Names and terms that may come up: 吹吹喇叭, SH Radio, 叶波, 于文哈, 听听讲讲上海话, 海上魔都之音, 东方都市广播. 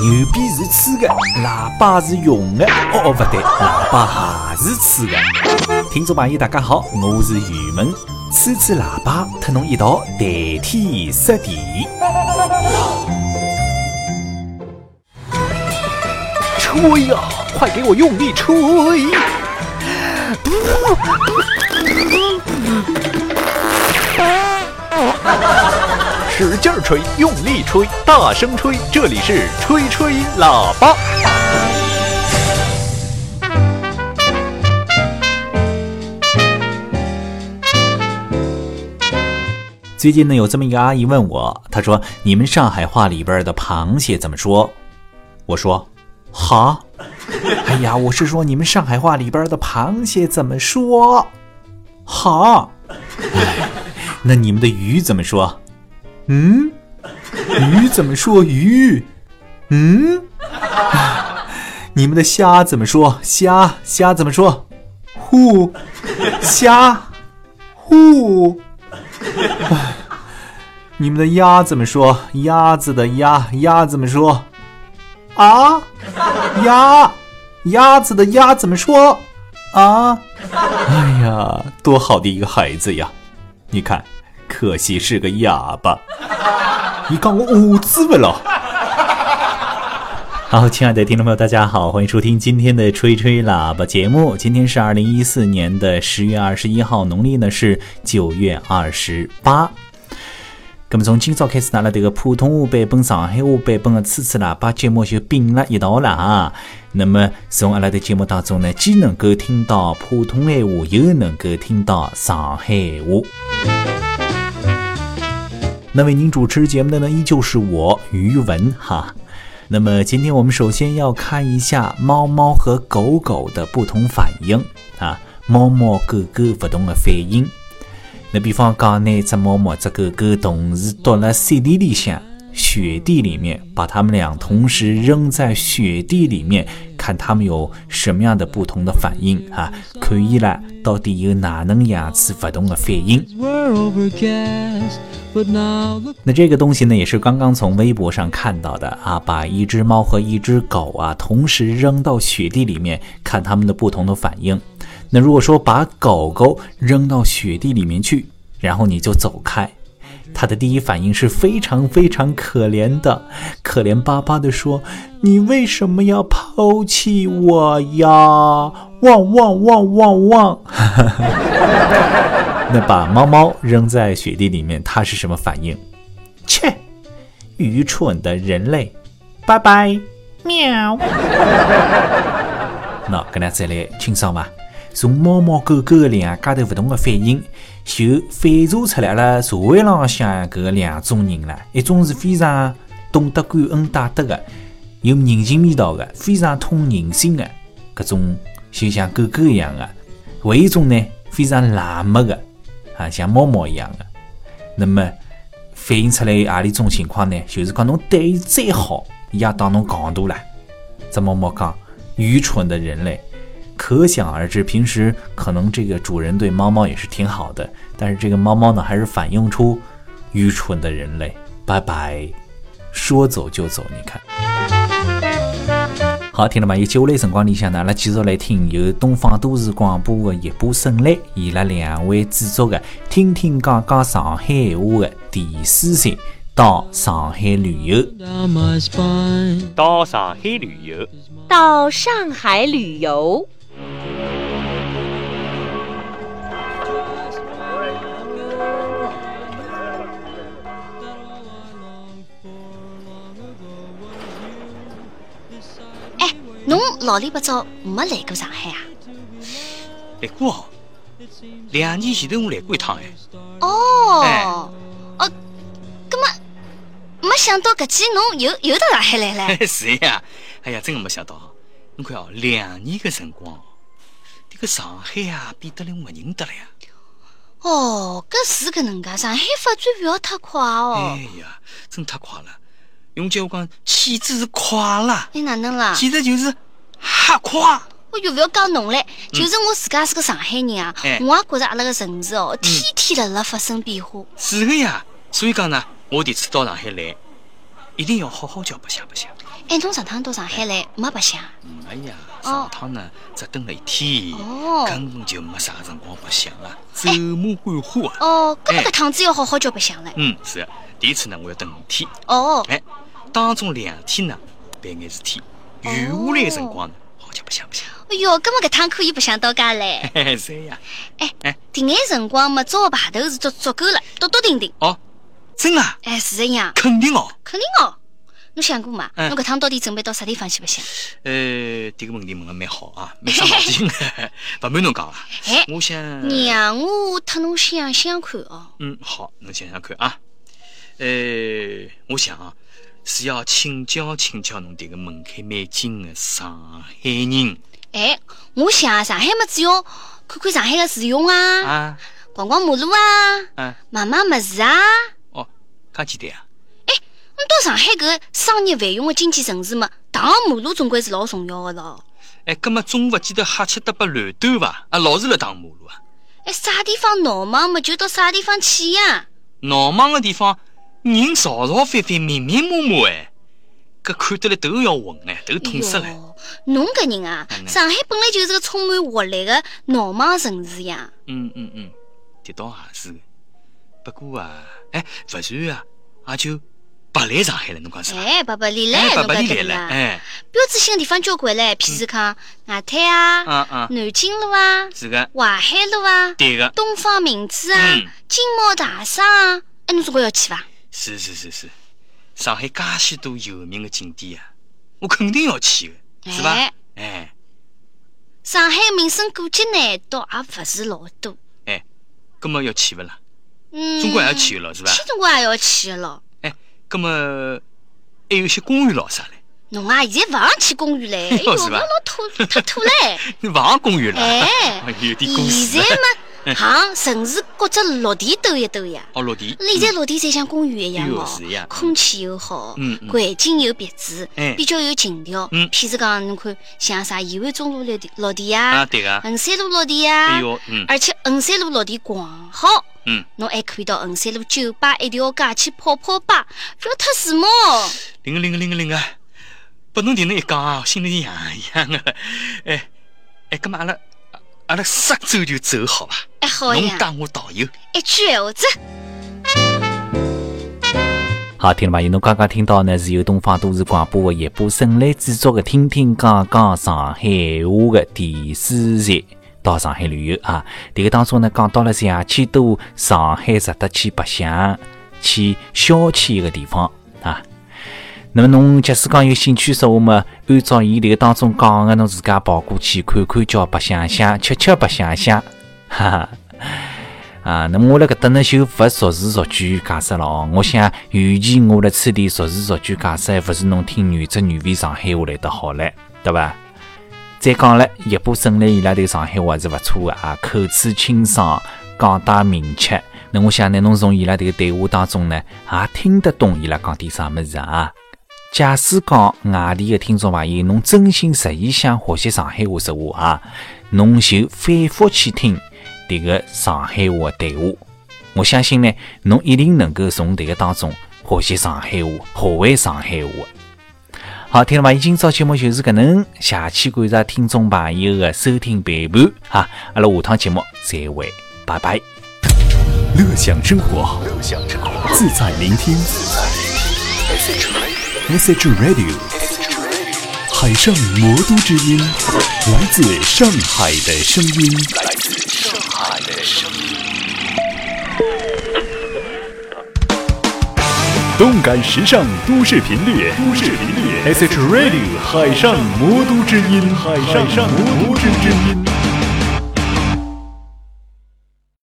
牛鞭是吹的，喇叭是用的。哦哦，不对，喇叭还是吹的。听众朋友，大家好，我是雨萌，吹吹喇叭，和侬一道谈天说地。吹呀、啊，快给我用力吹！使劲吹，用力吹，大声吹，这里是吹吹喇叭。最近呢，有这么一个阿姨问我，她说你们上海话里边的螃蟹怎么说？我说哈，哎呀，我是说你们上海话里边的螃蟹怎么说？哈，那你们的鱼怎么说？嗯，鱼怎么说鱼？嗯，你们的虾怎么说？虾怎么说？呼，虾，呼。你们的鸭怎么说？鸭子的鸭怎么说？啊，鸭子的鸭怎么说？啊，哎呀，多好的一个孩子呀！你看。可惜是个哑巴，你讲我五次不了。好，亲爱的听众朋友，大家好，欢迎收听今天的吹吹喇叭节目。今天是2014年的10月21号，农历呢是9月28。那么从今朝开始，阿拉这个普通话版本、上海话版本的吹吹喇叭节目就并了一道了啊。那么从阿拉的节目当中呢，既能够听到普通闲话，又能够听到上海话。那为您主持节目的呢，依旧是我于文哈。那么今天我们首先要看一下猫猫和狗狗的不同反应啊，猫猫狗狗不同的反应。那比方讲呢，这猫猫这狗狗同时到了 CD 里向，雪地里面，把它们俩同时扔在雪地里面，看它们有什么样的不同的反应啊？看伊拉到底有哪能样子不同的反应？那这个东西呢，也是刚刚从微博上看到的啊，把一只猫和一只狗啊同时扔到雪地里面，看它们的不同的反应。那如果说把狗狗扔到雪地里面去，然后你就走开，它的第一反应是非常非常可怜的，可怜巴巴的说：“你为什么要抛弃我呀？”汪汪汪汪汪！那把猫猫扔在雪地里面，它是什么反应？切，愚蠢的人类，拜拜，喵。那跟咱再来清爽吧，从猫猫狗狗两家头不同的反应，就反射出来了社会浪向搿两种人了，一种是非常懂得感恩戴德的，有人情味道的，非常通人性的，搿种就像狗狗一样的；还有一种呢，非常冷漠的。啊，像猫猫一样的。那么反映出来阿里种情况呢？就是讲侬对伊再好，伊也当侬戆大了。这猫猫讲，愚蠢的人类，可想而知。平时可能这个主人对猫猫也是挺好的，但是这个猫猫呢，还是反映出愚蠢的人类，拜拜，说走就走。你看。好，听了吧？有接下来辰光里向呢，阿拉继续来听由东方都市广播的叶波胜利伊拉两位制作的《听听讲讲上海话》的第四集，到上海旅游，到上海旅游，到上海旅游。侬老里八早没来过上海啊？来过哦，2年前头我来过一趟哎。哦，哦，那么没想到搿期侬又到上海来了。是呀，哎呀，真的没想到，侬看哦，2年个辰光，这个上海啊变得令我认得了呀。哦，搿是搿能介，上海发展不要太快哦。哎呀，真太快了。用句话讲，气质是快啦。你哪能啦？其实就是瞎快。我又不要讲侬嘞，就是我自家是个上海人啊，我也觉着阿拉个城市哦，天天辣辣发生变化。是个呀，所以讲呢，我这次到上海来，一定要好好叫白相白相。安种上趟到上海来没白相？哎呀，上趟呢只蹲了一天，根本就没啥辰光白相啊，走马观花啊。哦，搿么搿趟子要好好叫白相了。嗯，是。第一次呢，我要蹲五天。哦。哎，当中2天呢办眼事体，余下来辰光呢，好叫白相白相。哎呦，搿么搿趟可以白相到家嘞。是呀。哎，迭眼辰光么，早排头是足够了，笃笃定定。哦。真啊！哎，是呀，肯定哦。侬想过嘛？侬搿趟到底准备到啥地方去白相？迭个问题问得蛮好啊，蛮伤脑筋。勿瞒侬讲啊，我想让我替侬想想看哦。嗯，好，侬想想看啊。我想啊，是要请教侬迭个门槛蛮精的上海人。哎，我想上海嘛，主要看看上海的市容啊，逛逛马路啊，买买物事啊。噶简单啊！哎，侬到上海搿商业繁荣的经济城市嘛，大个马路总归是老重要的咯。哎，搿么总勿记得瞎七搭八乱兜伐？啊，老是辣打马路啊！哎，啥地方闹忙么，就到啥地方去呀？闹忙的地方，人吵吵翻翻，密密麻麻哎，搿看得来头要昏哎，头痛死了。侬搿人啊，上海本来就是个充满活力的闹忙城市呀。嗯，迭倒也是。不过啊，哎，不算啊，也就白来上海了，侬讲是吧？哎，白来了，哎，标志性地方交关嘞，譬如讲外滩啊，南京路啊，是个，淮海路啊，对个，东方明珠啊，金茂大厦啊，哎，侬总归要去伐？是，上海介许多有名的景点啊，我肯定要去的，是吧？哎，上海的名胜古迹呢，倒也不是老多。哎，搿么要去勿啦？中国也要去了是吧？去中国也要去了。哎，那么还有些公园咯啥嘞？侬啊，现在勿行去公园嘞，哎呦，勿要老土嘞。你勿行公园了？哎，有点故事。现在嘛，行城市各只绿地兜一兜呀。哦，绿地。现在绿地侪像公园一样哦，空气又好，环境又别致，比较有情调。譬如讲，侬看像啥延安中路绿地啊，衡山路绿地啊，哎呦，而且衡山路绿地逛好。侬还可以到衡山路酒吧一条街去泡吧，不要太时髦。灵个，拨侬听侬一讲啊，心里痒痒个。哎，搿么阿拉撒走就走好伐？哎好呀。侬当我导游。一句闲话子。好，听众朋友，侬刚刚听到呢是由东方都市广播的叶波沈来制作的《听听讲讲上海话》的第四集。到上海旅游啊，这个当中呢讲到了70多上海值得去白相、去消遣个地方啊。那么侬假使讲有兴趣说话嘛，按照伊这个当中讲个，侬自家跑过去看看，叫白相相、吃白相相，哈哈啊。那么我辣搿搭呢就勿逐字逐句解释了哦。我想，与其我辣此地逐字逐句解释，还勿如侬听原汁原味上海话来得好唻，对伐？再讲了，叶波沈来伊拉对上海话是勿错的啊，口齿清爽，讲得明确。那我想呢，侬从伊拉迭个对话当中呢，也听得懂伊拉讲点啥物事啊。假使讲外地的听众朋友，侬真心实意想学习上海话说话啊，侬就反复去听迭个上海话的对话。我相信呢，侬一定能够从迭个当中学习上海话，学会上海话。好，听众朋友，今朝节目就是搿能，下期感谢听众朋友的收听陪伴哈，阿拉下趟节目再会，拜拜。乐享生活，自在聆听。SH Radio， 海上魔都之音，来自上海的声音。动感时尚都市频率 SH Radio 海上魔都之音。